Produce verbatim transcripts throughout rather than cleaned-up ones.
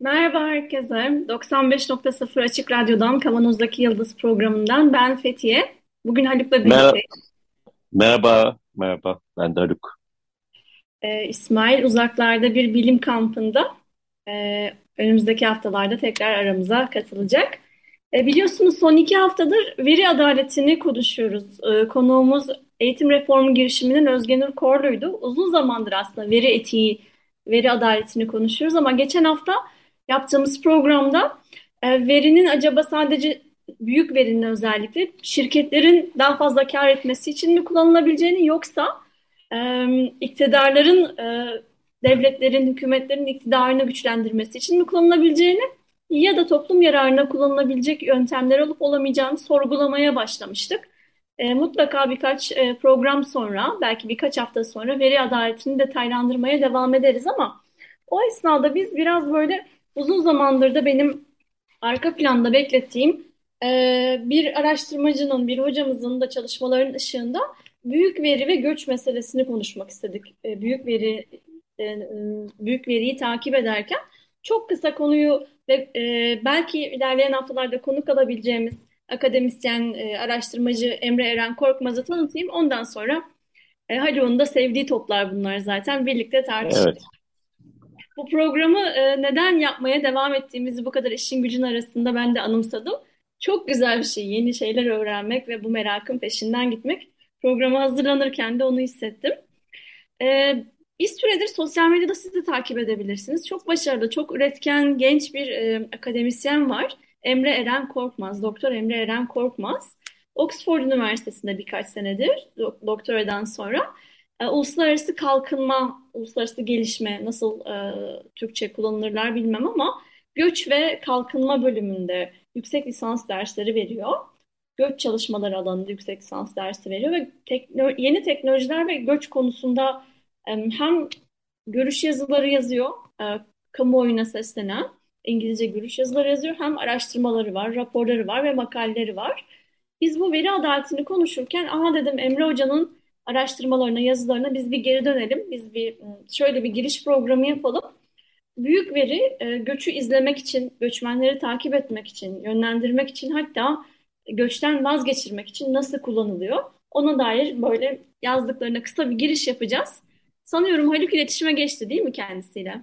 Merhaba herkese. doksan beş nokta sıfır Açık Radyo'dan Kavanoz'daki Yıldız programından ben Fethiye. Bugün Haluk'la birlikte. Merhaba, merhaba. Ben de Haluk. Ee, İsmail uzaklarda bir bilim kampında. Ee, önümüzdeki haftalarda tekrar aramıza katılacak. Ee, biliyorsunuz son iki haftadır veri adaletini konuşuyoruz. Ee, konuğumuz eğitim reformu girişiminin Özgenur Korlu'ydu. Uzun zamandır aslında veri etiği, veri adaletini konuşuyoruz ama geçen hafta yaptığımız programda e, verinin acaba sadece büyük verinin özellikle şirketlerin daha fazla kar etmesi için mi kullanılabileceğini yoksa e, iktidarların, e, devletlerin, hükümetlerin iktidarını güçlendirmesi için mi kullanılabileceğini ya da toplum yararına kullanılabilecek yöntemler olup olamayacağını sorgulamaya başlamıştık. E, mutlaka birkaç e, program sonra, belki birkaç hafta sonra veri adaletini detaylandırmaya devam ederiz ama o esnada biz biraz böyle uzun zamandır da benim arka planda beklettiğim e, bir araştırmacının, bir hocamızın da çalışmalarının ışığında büyük veri ve göç meselesini konuşmak istedik. E, büyük veri, e, büyük veriyi takip ederken çok kısa konuyu ve e, belki ilerleyen haftalarda konuk alabileceğimiz akademisyen, e, araştırmacı Emre Eren Korkmaz'ı tanıtayım. Ondan sonra e, Haluk'un da sevdiği toplar bunlar zaten. Birlikte tartıştık. Evet. Bu programı e, neden yapmaya devam ettiğimizi bu kadar işin gücün arasında ben de anımsadım. Çok güzel bir şey. Yeni şeyler öğrenmek ve bu merakın peşinden gitmek. Programa hazırlanırken de onu hissettim. E, bir süredir sosyal medyada siz de takip edebilirsiniz. Çok başarılı, çok üretken, genç bir e, akademisyen var. Emre Eren Korkmaz, Doktor Emre Eren Korkmaz. Oxford Üniversitesi'nde birkaç senedir doktoradan sonra e, uluslararası kalkınma, uluslararası gelişme nasıl e, Türkçe kullanılırlar bilmem ama göç ve kalkınma bölümünde yüksek lisans dersleri veriyor. Göç çalışmaları alanında yüksek lisans dersi veriyor ve tekno- yeni teknolojiler ve göç konusunda e, hem görüş yazıları yazıyor, e, kamuoyuna seslenen. İngilizce görüş yazıları yazıyor. Hem araştırmaları var, raporları var ve makaleleri var. Biz bu veri adaletini konuşurken aha dedim Emre Hoca'nın araştırmalarına, yazılarına biz bir geri dönelim. Biz bir şöyle bir giriş programı yapalım. Büyük veri göçü izlemek için, göçmenleri takip etmek için, yönlendirmek için hatta göçten vazgeçirmek için nasıl kullanılıyor? Ona dair böyle yazdıklarına kısa bir giriş yapacağız. Sanıyorum Haluk iletişime geçti değil mi kendisiyle?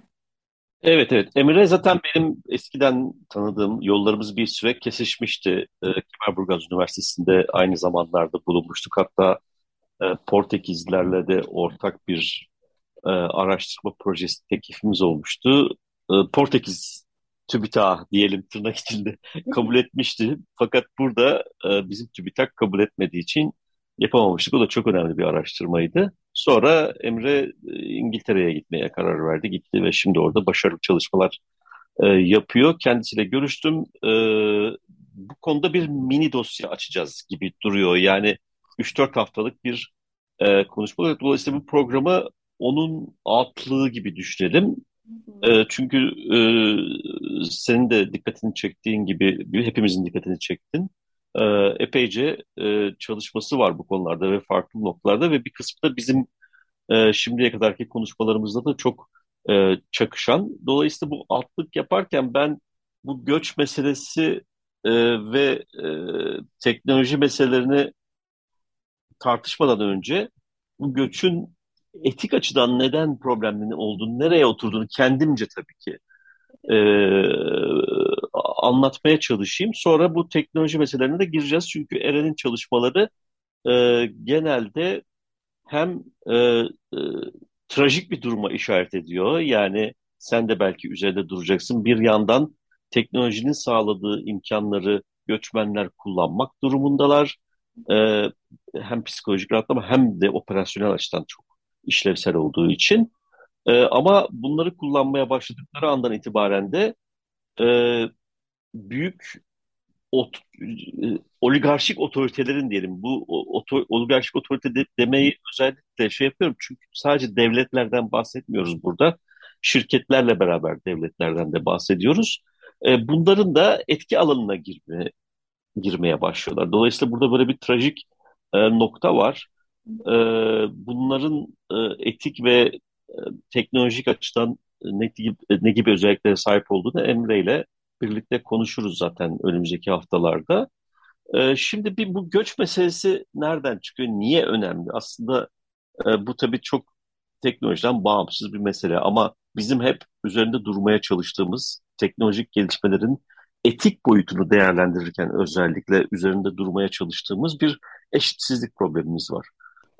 Evet evet. Emre zaten benim eskiden tanıdığım, yollarımız bir süre kesişmişti. E, Kemerburgaz Üniversitesi'nde aynı zamanlarda bulunmuştuk. Hatta e, Portekizlilerle de ortak bir e, araştırma projesi teklifimiz olmuştu. E, Portekiz TÜBİTAK diyelim tırnak içinde kabul etmişti. Fakat burada e, bizim TÜBİTAK kabul etmediği için yapamamıştık. O da çok önemli bir araştırmaydı. Sonra Emre İngiltere'ye gitmeye karar verdi. Gitti ve şimdi orada başarılı çalışmalar e, yapıyor. Kendisiyle görüştüm. E, bu konuda bir mini dosya açacağız gibi duruyor. Yani üç dört haftalık bir e, konuşma. Dolayısıyla bu programı onun altlığı gibi düşünelim. E, çünkü e, senin de dikkatini çektiğin gibi, hepimizin dikkatini çektin. Epeyce e, çalışması var bu konularda ve farklı noktalarda ve bir kısmı da bizim e, şimdiye kadarki konuşmalarımızda da çok e, çakışan. Dolayısıyla bu altlık yaparken ben bu göç meselesi e, ve e, teknoloji meselelerini tartışmadan önce bu göçün etik açıdan neden problemli olduğunu, nereye oturduğunu kendimce tabii ki E, anlatmaya çalışayım. Sonra bu teknoloji meselelerine de gireceğiz. Çünkü Eren'in çalışmaları e, genelde hem e, e, trajik bir duruma işaret ediyor. Yani sen de belki üzerinde duracaksın. Bir yandan teknolojinin sağladığı imkanları göçmenler kullanmak durumundalar. E, hem psikolojik rahatlama hem de operasyonel açıdan çok işlevsel olduğu için. E, ama bunları kullanmaya başladıkları andan itibaren de e, büyük ot, oligarşik otoritelerin diyelim, bu otor, oligarşik otorite de, demeyi özellikle şey yapıyorum çünkü sadece devletlerden bahsetmiyoruz burada. Şirketlerle beraber devletlerden de bahsediyoruz. E, bunların da etki alanına girme, girmeye başlıyorlar. Dolayısıyla burada böyle bir trajik e, nokta var. E, bunların e, etik ve e, teknolojik açıdan ne gibi, ne gibi özelliklere sahip olduğunu Emre ile birlikte konuşuruz zaten önümüzdeki haftalarda. E, şimdi bir bu göç meselesi nereden çıkıyor? Niye önemli? Aslında e, bu tabii çok teknolojiden bağımsız bir mesele ama bizim hep üzerinde durmaya çalıştığımız teknolojik gelişmelerin etik boyutunu değerlendirirken özellikle üzerinde durmaya çalıştığımız bir eşitsizlik problemimiz var.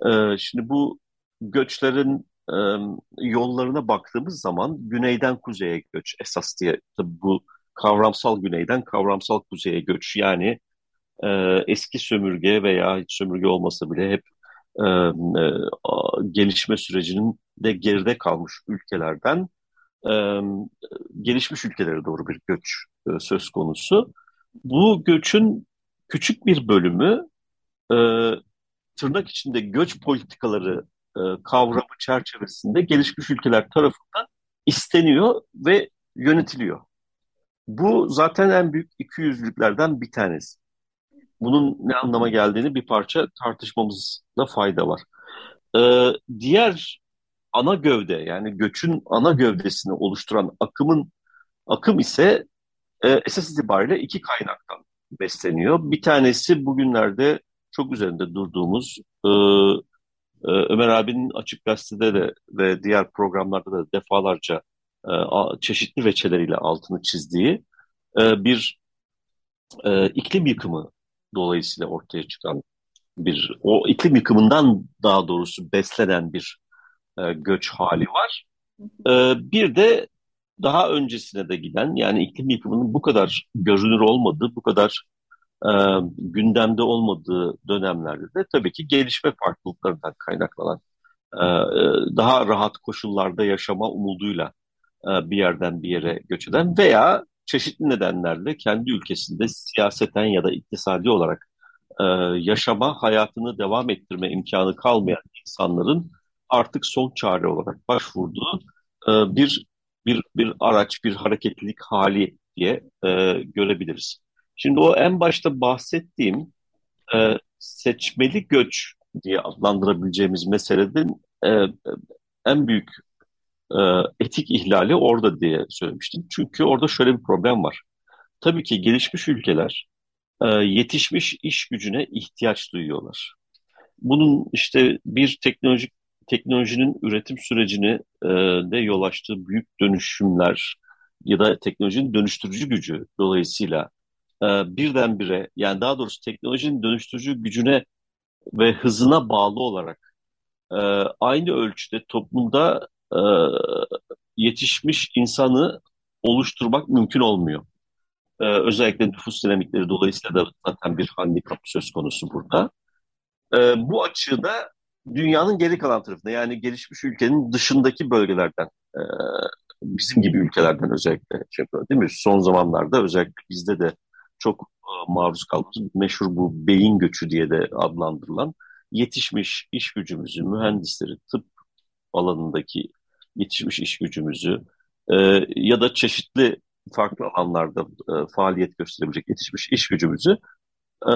Ee, şimdi bu göçlerin e, yollarına baktığımız zaman güneyden kuzeye göç esas diye, tabii bu kavramsal güneyden kavramsal kuzeye göç, yani e, eski sömürge veya hiç sömürge olmasa bile hep E, e, gelişme sürecinin de geride kalmış ülkelerden e, gelişmiş ülkelere doğru bir göç e, söz konusu. Bu göçün küçük bir bölümü e, tırnak içinde göç politikaları e, kavramı çerçevesinde gelişmiş ülkeler tarafından isteniyor ve yönetiliyor. Bu zaten en büyük ikiyüzlülüklerden bir tanesi. Bunun ne anlama geldiğini bir parça tartışmamızda fayda var. Ee, diğer ana gövde, yani göçün ana gövdesini oluşturan akımın akım ise e, esas itibariyle iki kaynaktan besleniyor. Bir tanesi bugünlerde çok üzerinde durduğumuz, e, e, Ömer abinin Açık Gazete'de de ve diğer programlarda da defalarca e, a, çeşitli veçeleriyle altını çizdiği e, bir e, iklim yıkımı dolayısıyla ortaya çıkan bir, o iklim yıkımından daha doğrusu beslenen bir e, göç hali var. E, bir de daha öncesine de giden, yani iklim yıkımının bu kadar görünür olmadığı, bu kadar e, gündemde olmadığı dönemlerde de tabii ki gelişme farklılıklarından kaynaklanan e, daha rahat koşullarda yaşama umuduyla e, bir yerden bir yere göç eden veya çeşitli nedenlerle kendi ülkesinde siyaseten ya da iktisadi olarak e, yaşama, hayatını devam ettirme imkanı kalmayan insanların artık son çare olarak başvurduğu e, bir bir bir araç, bir hareketlilik hali diye e, görebiliriz. Şimdi o en başta bahsettiğim e, seçmeli göç diye adlandırabileceğimiz meselenin e, en büyük etik ihlali orada diye söylemiştim. Çünkü orada şöyle bir problem var. Tabii ki gelişmiş ülkeler yetişmiş iş gücüne ihtiyaç duyuyorlar. Bunun işte bir teknolojik teknolojinin üretim sürecini de yol açtığı büyük dönüşümler ya da teknolojinin dönüştürücü gücü dolayısıyla birdenbire, yani daha doğrusu teknolojinin dönüştürücü gücüne ve hızına bağlı olarak aynı ölçüde toplumda Ee, yetişmiş insanı oluşturmak mümkün olmuyor. Ee, özellikle nüfus dinamikleri dolayısıyla da zaten bir handikap söz konusu burada. Ee, bu açıda dünyanın geri kalan tarafında, yani gelişmiş ülkenin dışındaki bölgelerden, e, bizim gibi ülkelerden özellikle şey yapıyor, değil mi? Son zamanlarda özellikle bizde de çok e, maruz kaldığımız meşhur bu beyin göçü diye de adlandırılan yetişmiş iş gücümüzü, mühendisleri, tıp alanındaki yetişmiş iş gücümüzü e, ya da çeşitli farklı alanlarda e, faaliyet gösterebilecek yetişmiş iş gücümüzü e,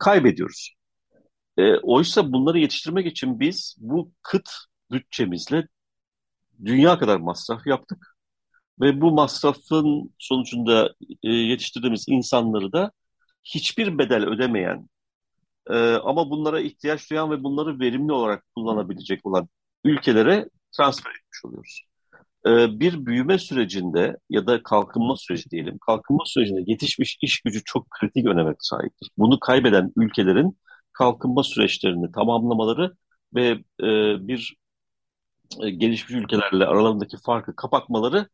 kaybediyoruz. E, oysa bunları yetiştirmek için biz bu kıt bütçemizle dünya kadar masraf yaptık ve bu masrafın sonucunda e, yetiştirdiğimiz insanları da hiçbir bedel ödemeyen e, ama bunlara ihtiyaç duyan ve bunları verimli olarak kullanabilecek olan ülkelere transfer etmiş oluyoruz. Ee, bir büyüme sürecinde ya da kalkınma süreci diyelim, kalkınma sürecinde yetişmiş iş gücü çok kritik öneme sahiptir. Bunu kaybeden ülkelerin kalkınma süreçlerini tamamlamaları ve e, bir e, gelişmiş ülkelerle aralarındaki farkı kapatmaları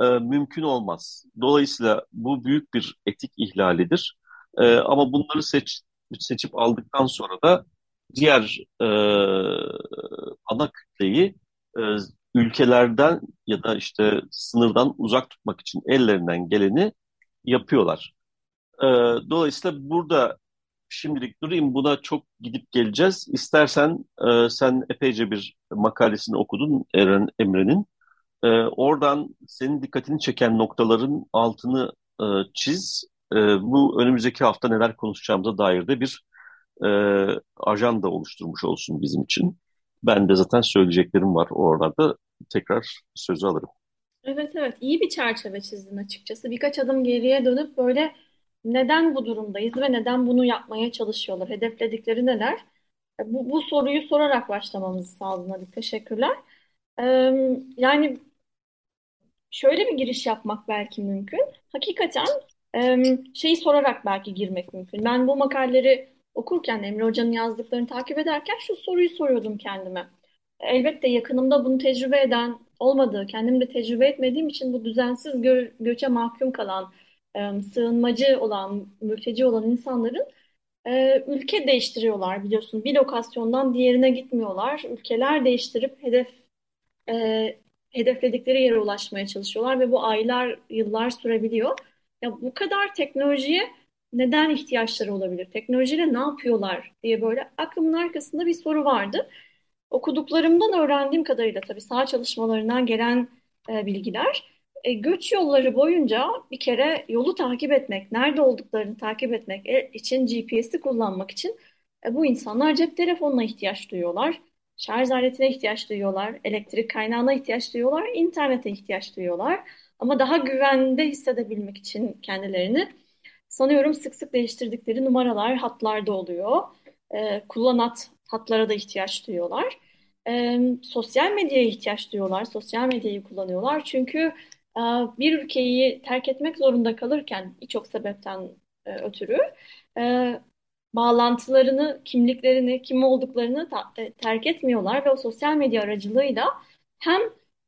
e, mümkün olmaz. Dolayısıyla bu büyük bir etik ihlalidir. E, ama bunları seç, seçip aldıktan sonra da diğer e, ana kütleyi e, ülkelerden ya da işte sınırdan uzak tutmak için ellerinden geleni yapıyorlar. E, dolayısıyla burada şimdilik durayım. Buna çok gidip geleceğiz. İstersen e, sen epeyce bir makalesini okudun Eren, Emre'nin. E, oradan senin dikkatini çeken noktaların altını e, çiz. E, bu önümüzdeki hafta neler konuşacağımıza dair de bir e, ajanda oluşturmuş olsun bizim için. Ben de zaten söyleyeceklerim var oralarda. Tekrar sözü alırım. Evet evet iyi bir çerçeve çizdin açıkçası. Birkaç adım geriye dönüp böyle neden bu durumdayız ve neden bunu yapmaya çalışıyorlar? Hedefledikleri neler? Bu, bu soruyu sorarak başlamamızı sağladın Ali. Teşekkürler. Ee, yani şöyle bir giriş yapmak belki mümkün. Hakikaten e, şeyi sorarak belki girmek mümkün. Ben bu makaleleri okurken, Emre Hoca'nın yazdıklarını takip ederken şu soruyu soruyordum kendime. Elbette yakınımda bunu tecrübe eden olmadığı, kendim de tecrübe etmediğim için bu düzensiz gö- göçe mahkum kalan, e, sığınmacı olan, mülteci olan insanların e, ülke değiştiriyorlar biliyorsun. Bir lokasyondan diğerine gitmiyorlar. Ülkeler değiştirip hedef e, hedefledikleri yere ulaşmaya çalışıyorlar ve bu aylar, yıllar sürebiliyor. Ya bu kadar teknolojiye neden ihtiyaçları olabilir? Teknolojiyle ne yapıyorlar diye böyle aklımın arkasında bir soru vardı. Okuduklarımdan öğrendiğim kadarıyla tabii saha çalışmalarından gelen e, bilgiler, e, göç yolları boyunca bir kere yolu takip etmek, nerede olduklarını takip etmek e, için G P S'i kullanmak için e, bu insanlar cep telefonuna ihtiyaç duyuyorlar, şarj aletine ihtiyaç duyuyorlar, elektrik kaynağına ihtiyaç duyuyorlar, internete ihtiyaç duyuyorlar. Ama daha güvende hissedebilmek için kendilerini sanıyorum sık sık değiştirdikleri numaralar hatlarda oluyor, e, kullanat hatlara da ihtiyaç duyuyorlar. E, sosyal medyaya ihtiyaç duyuyorlar. Sosyal medyayı kullanıyorlar. Çünkü e, bir ülkeyi terk etmek zorunda kalırken birçok sebepten e, ötürü e, bağlantılarını, kimliklerini, kim olduklarını ta- e, terk etmiyorlar ve o sosyal medya aracılığıyla hem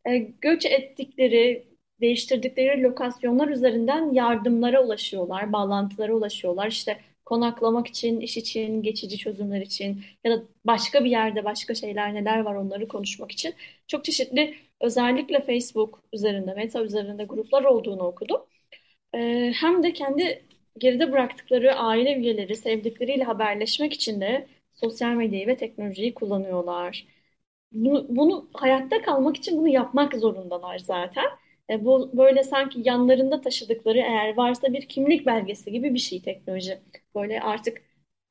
e, göç ettikleri, değiştirdikleri lokasyonlar üzerinden yardımlara ulaşıyorlar, bağlantılara ulaşıyorlar. İşte konaklamak için, iş için, geçici çözümler için ya da başka bir yerde başka şeyler neler var onları konuşmak için çok çeşitli özellikle Facebook üzerinde, Meta üzerinde gruplar olduğunu okudum. Ee, hem de kendi geride bıraktıkları aile üyeleri, sevdikleriyle haberleşmek için de sosyal medyayı ve teknolojiyi kullanıyorlar. Bunu, bunu hayatta kalmak için bunu yapmak zorundalar zaten. E, bu böyle sanki yanlarında taşıdıkları eğer varsa bir kimlik belgesi gibi bir şey teknoloji. Böyle artık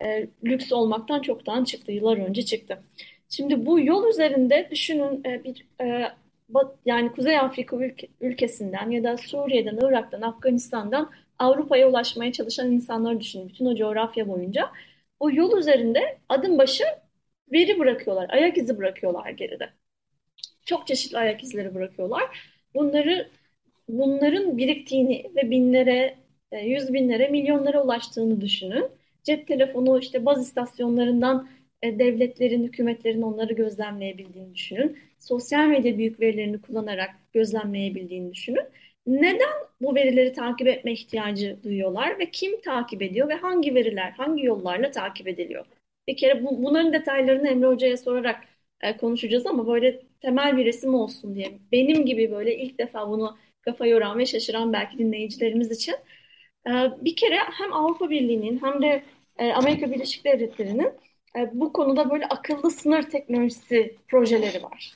e, lüks olmaktan çoktan çıktı, yıllar önce çıktı. Şimdi bu yol üzerinde düşünün e, bir e, bat, yani Kuzey Afrika ülke, ülkesinden ya da Suriye'den, Irak'tan, Afganistan'dan Avrupa'ya ulaşmaya çalışan insanları düşünün. Bütün o coğrafya boyunca o yol üzerinde adım başı veri bırakıyorlar, ayak izi bırakıyorlar geride. Çok çeşitli ayak izleri bırakıyorlar. Bunları, bunların biriktiğini ve binlere, yüz binlere, milyonlara ulaştığını düşünün. Cep telefonu işte baz istasyonlarından devletlerin, hükümetlerin onları gözlemleyebildiğini düşünün. Sosyal medya büyük verilerini kullanarak gözlemleyebildiğini düşünün. Neden bu verileri takip etme ihtiyacı duyuyorlar ve kim takip ediyor ve hangi veriler, hangi yollarla takip ediliyor? Bir kere bu, bunların detaylarını Emre Hoca'ya sorarak konuşacağız ama böyle temel bir resim olsun diye. Benim gibi böyle ilk defa bunu kafa yoran ve şaşıran belki dinleyicilerimiz için bir kere hem Avrupa Birliği'nin hem de Amerika Birleşik Devletleri'nin bu konuda böyle akıllı sınır teknolojisi projeleri var.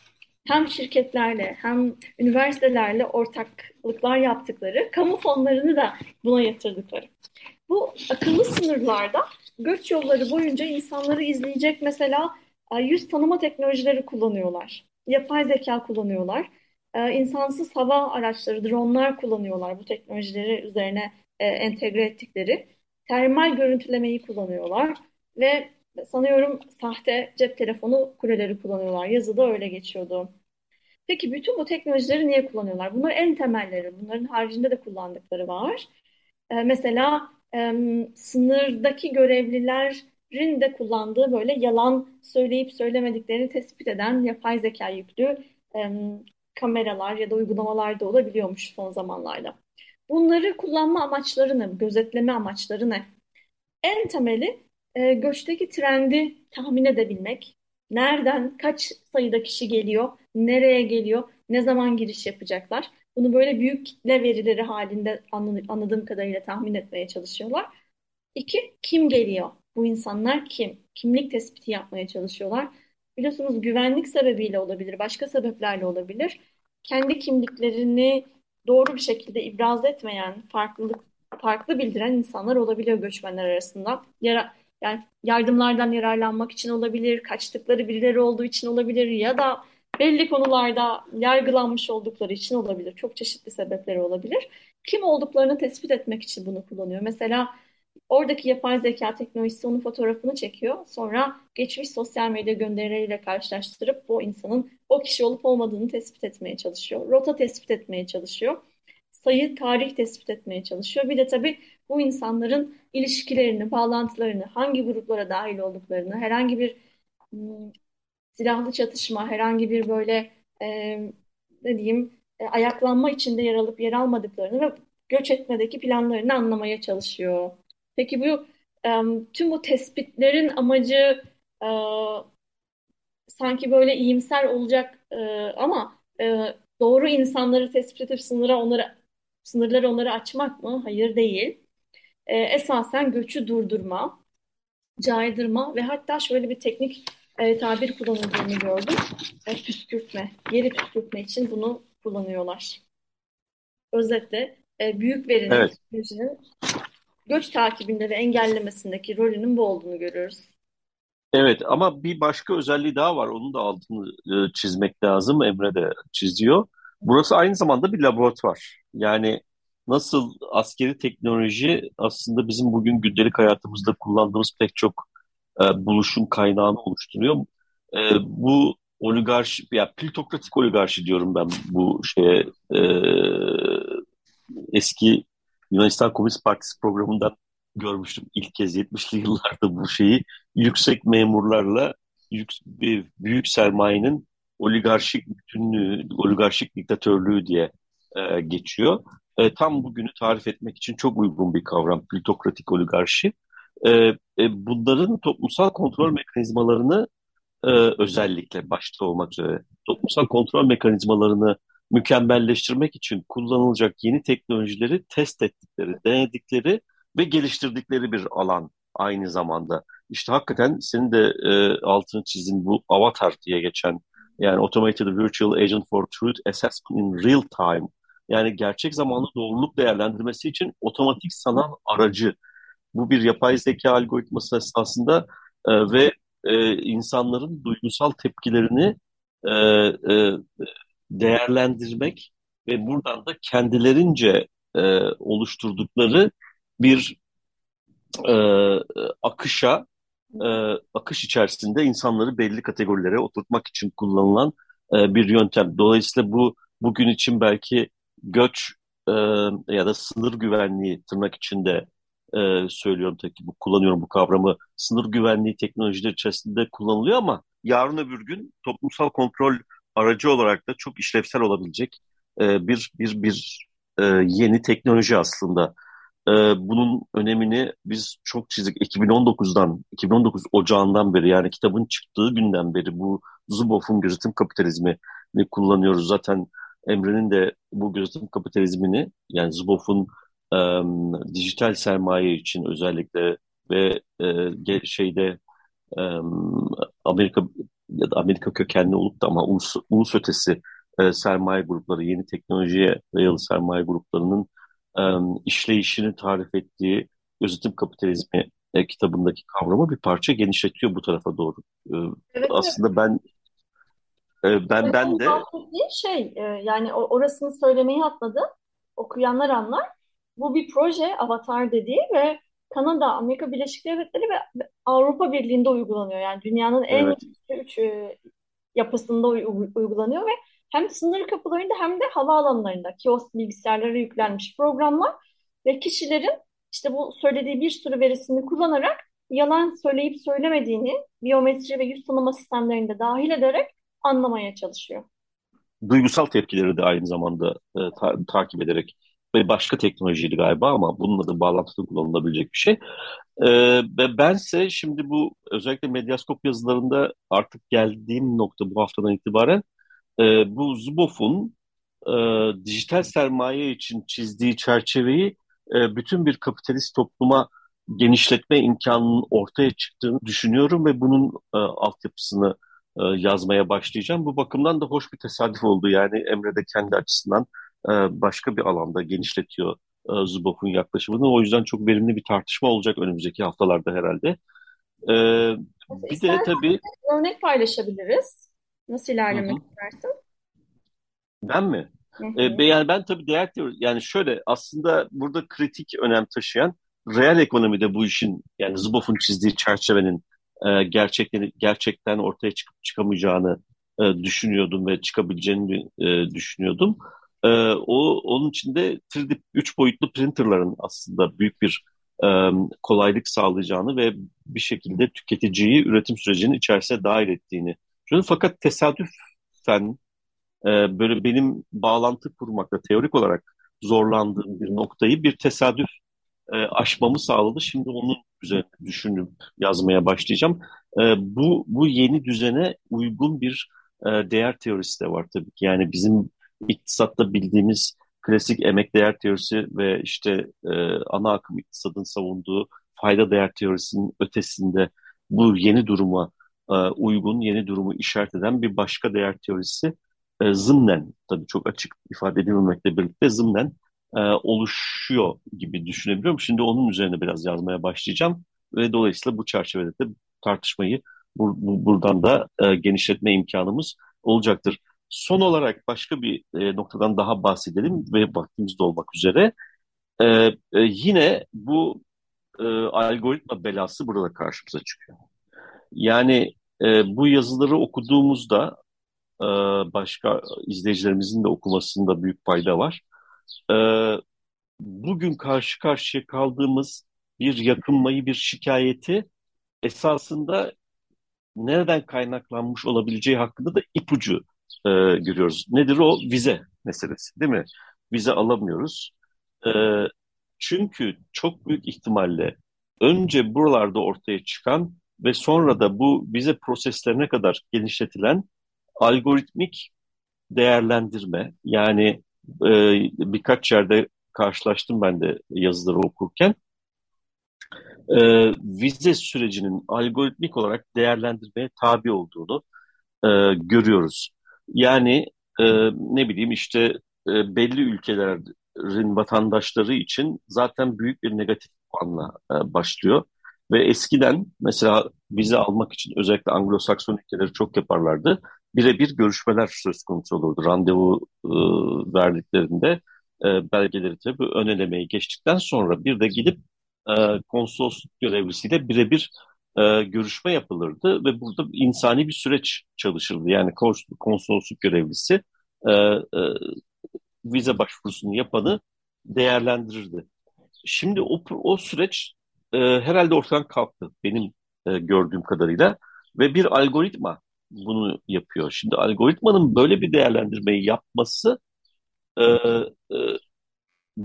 Hem şirketlerle hem üniversitelerle ortaklıklar yaptıkları, kamu fonlarını da buna yatırdıkları. Bu akıllı sınırlarda göç yolları boyunca insanları izleyecek mesela yüz tanıma teknolojileri kullanıyorlar. Yapay zeka kullanıyorlar. E, insansız hava araçları, dronlar kullanıyorlar bu teknolojileri üzerine e, entegre ettikleri. Termal görüntülemeyi kullanıyorlar ve sanıyorum sahte cep telefonu kuleleri kullanıyorlar. Yazıda öyle geçiyordu. Peki bütün bu teknolojileri niye kullanıyorlar? Bunlar en temelleri. Bunların haricinde de kullandıkları var. E, mesela e, sınırdaki görevliler de kullandığı böyle yalan söyleyip söylemediklerini tespit eden yapay zeka yüklü e, kameralar ya da uygulamalar da olabiliyormuş son zamanlarda. Bunları kullanma amaçları ne? Gözetleme amaçları ne? En temeli e, göçteki trendi tahmin edebilmek. Nereden, kaç sayıda kişi geliyor, nereye geliyor, ne zaman giriş yapacaklar. Bunu böyle büyük kitle verileri halinde anladığım kadarıyla tahmin etmeye çalışıyorlar. İki, kim geliyor? Bu insanlar kim? Kimlik tespiti yapmaya çalışıyorlar. Biliyorsunuz güvenlik sebebiyle olabilir, başka sebeplerle olabilir. Kendi kimliklerini doğru bir şekilde ibraz etmeyen, farklılık, farklı bildiren insanlar olabiliyor göçmenler arasında. Yara, yani yardımlardan yararlanmak için olabilir, kaçtıkları birileri olduğu için olabilir ya da belli konularda yargılanmış oldukları için olabilir. Çok çeşitli sebepleri olabilir. Kim olduklarını tespit etmek için bunu kullanıyor. Mesela oradaki yapay zeka teknolojisi onun fotoğrafını çekiyor. Sonra geçmiş sosyal medya gönderileriyle karşılaştırıp bu insanın o kişi olup olmadığını tespit etmeye çalışıyor. Rota tespit etmeye çalışıyor. Sayı, tarih tespit etmeye çalışıyor. Bir de tabii bu insanların ilişkilerini, bağlantılarını, hangi gruplara dahil olduklarını, herhangi bir ıı, silahlı çatışma, herhangi bir böyle e, ne diyeyim e, ayaklanma içinde yer alıp yer almadıklarını ve göç etmedeki planlarını anlamaya çalışıyor. Peki bu e, tüm bu tespitlerin amacı e, sanki böyle iyimser olacak e, ama e, doğru insanları tespit edip sınıra onları sınırları onları açmak mı? Hayır değil. E, esasen göçü durdurma, caydırma ve hatta şöyle bir teknik e, tabir kullanıldığını gördüm. E, püskürtme, geri püskürtme için bunu kullanıyorlar. Özetle e, büyük verinin evet. Göçünün göç takibinde ve engellemesindeki rolünün bu olduğunu görüyoruz. Evet ama bir başka özelliği daha var. Onun da altını e, çizmek lazım. Emre de çiziyor. Burası aynı zamanda bir laboratuvar. Yani nasıl askeri teknoloji aslında bizim bugün gündelik hayatımızda kullandığımız pek çok e, buluşun kaynağını oluşturuyor. E, bu oligarşi, ya plutokratik oligarşi diyorum ben bu şeye e, eski Yunanistan Komünist Partisi programından görmüştüm ilk kez yetmişli yıllarda bu şeyi. Yüksek memurlarla yük, büyük sermayenin oligarşik bütünlüğü, oligarşik diktatörlüğü diye e, geçiyor. E, tam bugünü tarif etmek için çok uygun bir kavram, plutokratik oligarşi. E, e, bunların toplumsal kontrol mekanizmalarını e, özellikle başta olmak üzere toplumsal kontrol mekanizmalarını mükemmelleştirmek için kullanılacak yeni teknolojileri test ettikleri, denedikleri ve geliştirdikleri bir alan aynı zamanda. İşte hakikaten senin de e, altını çizdiğin bu AVATAR diye geçen yani Automated Virtual Agent for Truth Assessment in Real Time yani gerçek zamanlı doğruluk değerlendirmesi için otomatik sanal aracı. Bu bir yapay zeka algoritması esasında e, ve e, insanların duygusal tepkilerini e, e, değerlendirmek ve buradan da kendilerince e, oluşturdukları bir e, akışa, e, akış içerisinde insanları belli kategorilere oturtmak için kullanılan e, bir yöntem. Dolayısıyla bu bugün için belki göç e, ya da sınır güvenliği tırnak içinde e, söylüyorum tabii bu kullanıyorum bu kavramı sınır güvenliği teknolojiler içerisinde kullanılıyor ama yarın öbür gün toplumsal kontrol aracı olarak da çok işlevsel olabilecek e, bir bir bir e, yeni teknoloji aslında. E, bunun önemini biz çok çizdik. iki bin on dokuzdan, iki bin on dokuz Ocağı'ndan beri yani kitabın çıktığı günden beri bu Zuboff'un gözetim kapitalizmini kullanıyoruz. Zaten Emre'nin de bu gözetim kapitalizmini yani Zuboff'un e, dijital sermaye için özellikle ve e, şeyde e, Amerika ya da Amerika kökenli olup da ama ulus, ulus ötesi e, sermaye grupları, yeni teknolojiye dayalı sermaye gruplarının e, işleyişini tarif ettiği gözetim kapitalizmi e, kitabındaki kavramı bir parça genişletiyor bu tarafa doğru. E, evet, aslında evet. ben e, ben evet, ben de şey e, yani orasını söylemeyi atladım. Okuyanlar anlar. Bu bir proje, Avatar dediği ve Kanada, Amerika Birleşik Devletleri ve Avrupa Birliği'nde uygulanıyor. Yani dünyanın en evet. üç yapısında uygulanıyor ve hem sınır kapılarında hem de havaalanlarında kiosk bilgisayarlara yüklenmiş programlar ve kişilerin işte bu söylediği bir sürü verisini kullanarak yalan söyleyip söylemediğini biyometri ve yüz tanıma sistemlerinde dahil ederek anlamaya çalışıyor. Duygusal tepkileri de aynı zamanda e, ta- takip ederek. Ve başka teknolojiydi galiba ama bununla da bağlantılı kullanılabilecek bir şey. Ee, bense şimdi bu özellikle Medyaskop yazılarında artık geldiğim nokta bu haftadan itibaren e, bu Zuboff'un e, dijital sermaye için çizdiği çerçeveyi e, bütün bir kapitalist topluma genişletme imkanının ortaya çıktığını düşünüyorum ve bunun e, altyapısını e, yazmaya başlayacağım. Bu bakımdan da hoş bir tesadüf oldu. Yani Emre de kendi açısından e, başka bir alanda genişletiyor e, Zuboff'un yaklaşımını. O yüzden çok verimli bir tartışma olacak önümüzdeki haftalarda herhalde. E, bir İstersen de tabii... örnek paylaşabiliriz. Nasıl ilerlemek Hı-hı. istersin? Ben mi? E, yani ben tabii değer teori... Yani şöyle, aslında burada kritik önem taşıyan real ekonomide bu işin, yani Zuboff'un çizdiği çerçevenin e, gerçekten, gerçekten ortaya çıkıp çıkamayacağını e, düşünüyordum ve çıkabileceğini e, düşünüyordum. E, o onun için de üç boyutlu printerların aslında büyük bir e, kolaylık sağlayacağını ve bir şekilde tüketiciyi üretim sürecinin içerisine dahil ettiğini düşünüyorum. Fakat tesadüfen e, böyle benim bağlantı kurmakta teorik olarak zorlandığım bir noktayı bir tesadüf aşmamı sağladı. Şimdi onun üzerine düşünüp yazmaya başlayacağım. Bu bu yeni düzene uygun bir değer teorisi de var tabii ki. Yani bizim iktisatta bildiğimiz klasik emek değer teorisi ve işte ana akım iktisadın savunduğu fayda değer teorisinin ötesinde bu yeni duruma uygun, yeni durumu işaret eden bir başka değer teorisi zımnen, tabii çok açık ifade edilmemekle birlikte zımnen oluşuyor gibi düşünebiliyorum. Şimdi onun üzerine biraz yazmaya başlayacağım ve dolayısıyla bu çerçevede de tartışmayı bur- bur- buradan da e, genişletme imkanımız olacaktır. Son olarak başka bir e, noktadan daha bahsedelim ve vaktimiz de olmak üzere. E, e, yine bu e, algoritma belası burada karşımıza çıkıyor. Yani e, bu yazıları okuduğumuzda e, başka izleyicilerimizin de okumasında büyük fayda var. Bugün karşı karşıya kaldığımız bir yakınmayı, bir şikayeti esasında nereden kaynaklanmış olabileceği hakkında da ipucu e, görüyoruz. Nedir o? Vize meselesi, değil mi? Vize alamıyoruz. E, çünkü çok büyük ihtimalle önce buralarda ortaya çıkan ve sonra da bu vize proseslerine kadar genişletilen algoritmik değerlendirme, yani birkaç yerde karşılaştım ben de yazıları okurken. Vize sürecinin algoritmik olarak değerlendirmeye tabi olduğunu görüyoruz. Yani ne bileyim işte belli ülkelerin vatandaşları için zaten büyük bir negatif puanla başlıyor. Ve eskiden mesela vize almak için özellikle Anglo-Sakson ülkeleri çok yaparlardı. Birebir görüşmeler söz konusu olurdu. Randevu e, verdiklerinde e, belgeleri tabii ön elemeyi geçtikten sonra bir de gidip e, konsolosluk görevlisiyle birebir e, görüşme yapılırdı ve burada insani bir süreç çalışırdı. Yani konsolosluk görevlisi e, e, vize başvurusunu yapanı değerlendirirdi. Şimdi o, o süreç e, herhalde ortadan kalktı benim e, gördüğüm kadarıyla ve bir algoritma bunu yapıyor. Şimdi algoritmanın böyle bir değerlendirmeyi yapması e, e,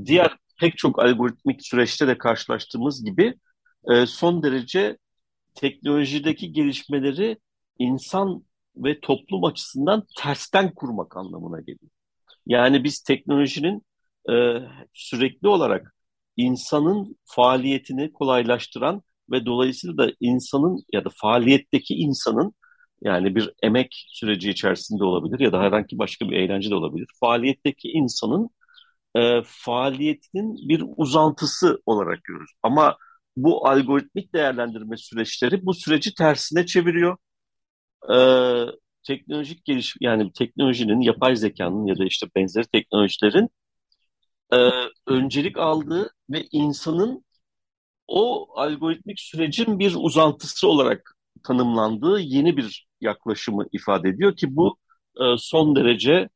diğer pek çok algoritmik süreçte de karşılaştığımız gibi e, son derece teknolojideki gelişmeleri insan ve toplum açısından tersten kurmak anlamına geliyor. Yani biz teknolojinin e, sürekli olarak insanın faaliyetini kolaylaştıran ve dolayısıyla da insanın ya da faaliyetteki insanın, yani bir emek süreci içerisinde olabilir ya da herhangi başka bir eğlence de olabilir, faaliyetteki insanın e, faaliyetinin bir uzantısı olarak görürüz. Ama bu algoritmik değerlendirme süreçleri bu süreci tersine çeviriyor. E, teknolojik geliş, yani teknolojinin, yapay zekanın ya da işte benzeri teknolojilerin e, öncelik aldığı ve insanın o algoritmik sürecin bir uzantısı olarak tanımlandığı yeni bir yaklaşımı ifade ediyor ki bu son derece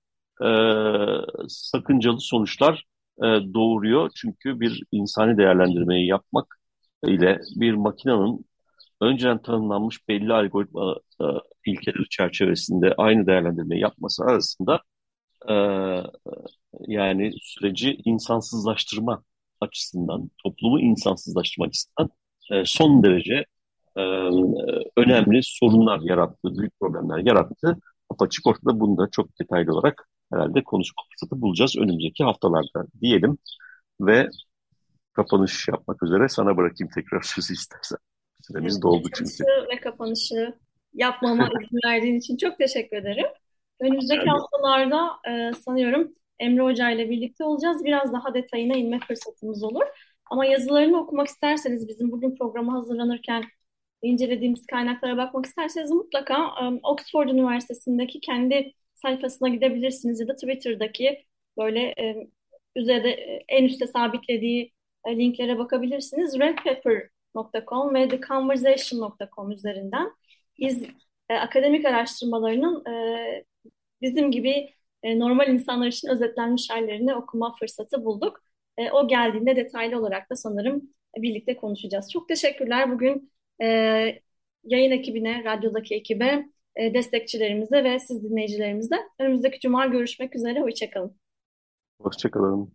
sakıncalı sonuçlar doğuruyor. Çünkü bir insani değerlendirmeyi yapmak ile bir makinenin önceden tanımlanmış belli algoritma ilkeleri çerçevesinde aynı değerlendirmeyi yapması arasında yani süreci insansızlaştırma açısından, toplumu insansızlaştırma açısından son derece önemli sorunlar yarattı, büyük problemler yarattı. Apaçık ortada, bunu da çok detaylı olarak herhalde konuşma fırsatı bulacağız önümüzdeki haftalarda diyelim ve kapanış yapmak üzere sana bırakayım tekrar sözü istersen. Süremiz evet, doldu çünkü. Ve kapanışı yapmama izin verdiğin için çok teşekkür ederim. Önümüzdeki yani. haftalarda e, sanıyorum Emre Hoca ile birlikte olacağız. Biraz daha detayına inme fırsatımız olur. Ama yazılarını okumak isterseniz, bizim bugün programa hazırlanırken incelediğimiz kaynaklara bakmak isterseniz mutlaka um, Oxford Üniversitesi'ndeki kendi sayfasına gidebilirsiniz ya da Twitter'daki böyle um, üzerinde en üstte sabitlediği uh, linklere bakabilirsiniz. red pepper nokta com ve the conversation nokta com üzerinden biz e, akademik araştırmalarının e, bizim gibi e, normal insanlar için özetlenmiş hallerini okuma fırsatı bulduk. E, o geldiğinde detaylı olarak da sanırım e, birlikte konuşacağız. Çok teşekkürler bugün e, yayın ekibine, radyodaki ekibe, e, destekçilerimize ve siz dinleyicilerimize. Önümüzdeki cuma görüşmek üzere. Hoşçakalın. Hoşçakalın.